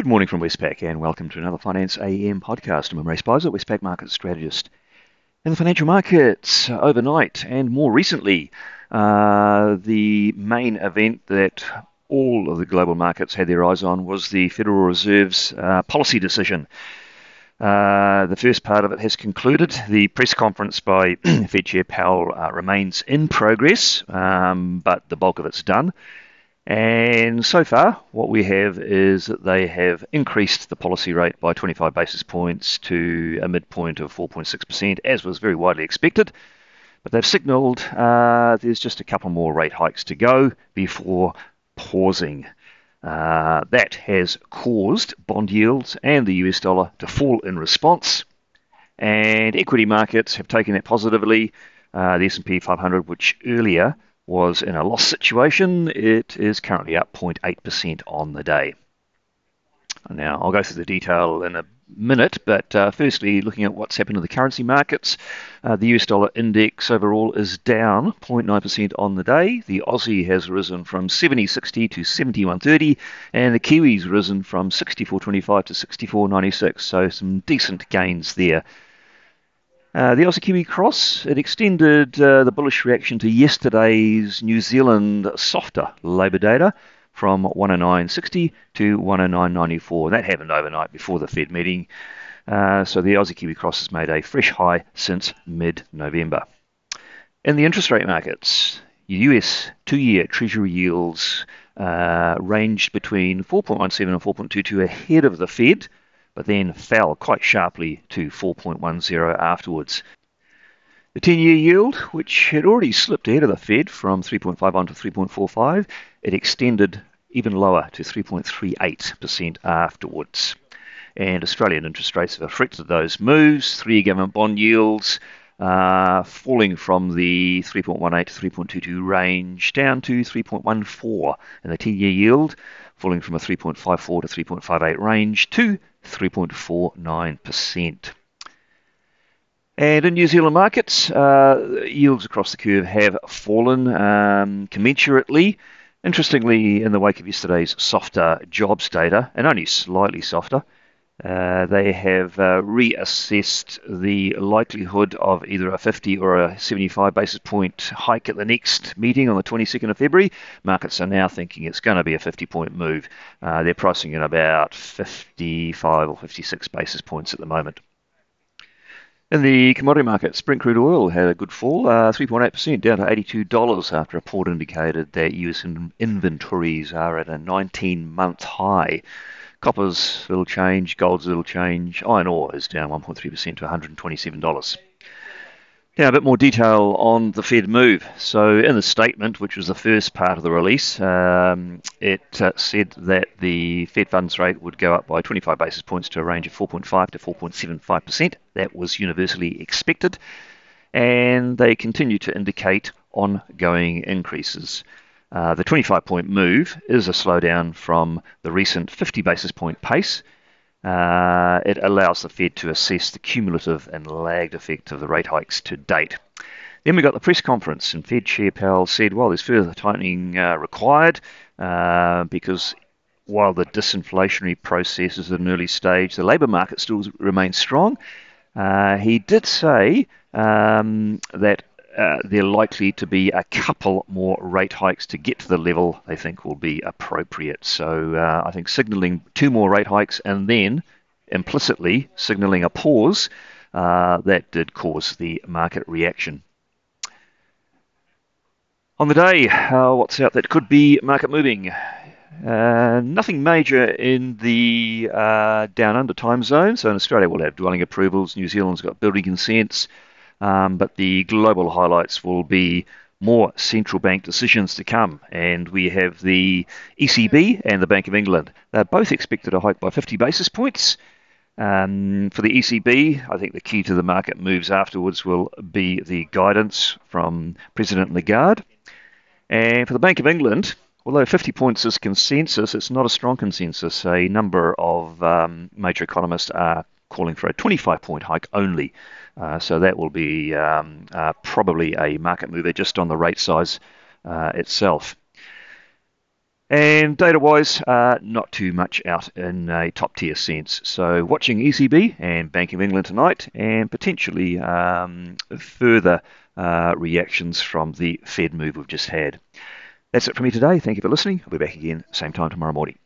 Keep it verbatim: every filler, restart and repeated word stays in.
Good morning from Westpac and welcome to another Finance A M podcast. I'm Imre Spicer, Westpac Market Strategist. In the financial markets uh, overnight and more recently, uh, the main event that all of the global markets had their eyes on was the Federal Reserve's uh, policy decision. Uh, the first part of it has concluded. The press conference by Fed Chair Powell uh, remains in progress, um, but the bulk of it's done. And so far, what we have is that they have increased the policy rate by twenty-five basis points to a midpoint of four point six percent, as was very widely expected. But they've signalled uh, there's just a couple more rate hikes to go before pausing. Uh, that has caused bond yields and the U S dollar to fall in response. And equity markets have taken that positively. Uh, the S and P five hundred, which earlier was in a loss situation, it is currently up zero point eight percent on the day. Now, I'll go through the detail in a minute, but uh, firstly, looking at what's happened to the currency markets, uh, the U S dollar index overall is down zero point nine percent on the day. The Aussie has risen from seventy point six zero to seventy-one point three zero, and the Kiwi's risen from sixty-four point two five to sixty-four point nine six, so some decent gains there. Uh, the Aussie-Kiwi cross, it extended uh, the bullish reaction to yesterday's New Zealand softer labour data from one oh nine point six zero to one oh nine point nine four. That happened overnight before the Fed meeting. Uh, so the Aussie-Kiwi cross has made a fresh high since mid-November. In the interest rate markets, U S two-year Treasury yields uh, ranged between four point one seven and four point two two ahead of the Fed, but then fell quite sharply to four point one zero afterwards. The ten-year yield, which had already slipped ahead of the Fed from three point five one to three point four five, it extended even lower to three point three eight percent afterwards. And Australian interest rates have affected those moves. Three-year government bond yields uh, falling from the three point one eight to three point two two range down to three point one four, and the ten-year yield falling from a three point five four to three point five eight range to three point four nine percent. And in New Zealand markets, uh, yields across the curve have fallen um, commensurately. Interestingly, in the wake of yesterday's softer jobs data, and only slightly softer, uh, they have uh, reassessed the likelihood of either a fifty or a seventy-five basis point hike at the next meeting on the twenty-second of February. Markets are now thinking it's going to be a fifty-point move. Uh, they're pricing in about fifty-five or fifty-six basis points at the moment. In the commodity markets, Brent crude oil had a good fall, uh, three point eight percent down to eighty-two dollars after a report indicated that U S in- inventories are at a nineteen-month high. Copper's little change, gold's little change, iron ore is down one point three percent to one hundred twenty-seven dollars. Now a bit more detail on the Fed move. So in the statement, which was the first part of the release, um, it uh, said that the Fed funds rate would go up by twenty-five basis points to a range of four point five to four point seven five percent. That was universally expected. And they continue to indicate ongoing increases. Uh, the twenty-five-point move is a slowdown from the recent fifty basis point pace. Uh, it allows the Fed to assess the cumulative and lagged effect of the rate hikes to date. Then we got the press conference, and Fed Chair Powell said, well, there's further tightening uh, required uh, because while the disinflationary process is at an early stage, the labour market still remains strong. Uh, he did say um, that uh, there are likely to be a couple more rate hikes to get to the level they think will be appropriate. So uh, I think signalling two more rate hikes and then implicitly signalling a pause, uh, that did cause the market reaction. On the day, uh, what's out that could be market moving? Uh, nothing major in the uh, down under time zone. So in Australia we'll have dwelling approvals, New Zealand's got building consents, Um, but the global highlights will be more central bank decisions to come. And we have the E C B and the Bank of England. They're both expected to hike by fifty basis points. Um, for the E C B, I think the key to the market moves afterwards will be the guidance from President Lagarde. And for the Bank of England, although fifty points is consensus, it's not a strong consensus. A number of um, major economists are calling for a twenty-five-point hike only. Uh, so that will be um, uh, probably a market mover just on the rate size uh, itself. And data-wise, uh, not too much out in a top-tier sense. So watching E C B and Bank of England tonight, and potentially um, further uh, reactions from the Fed move we've just had. That's it for me today. Thank you for listening. I'll be back again same time tomorrow morning.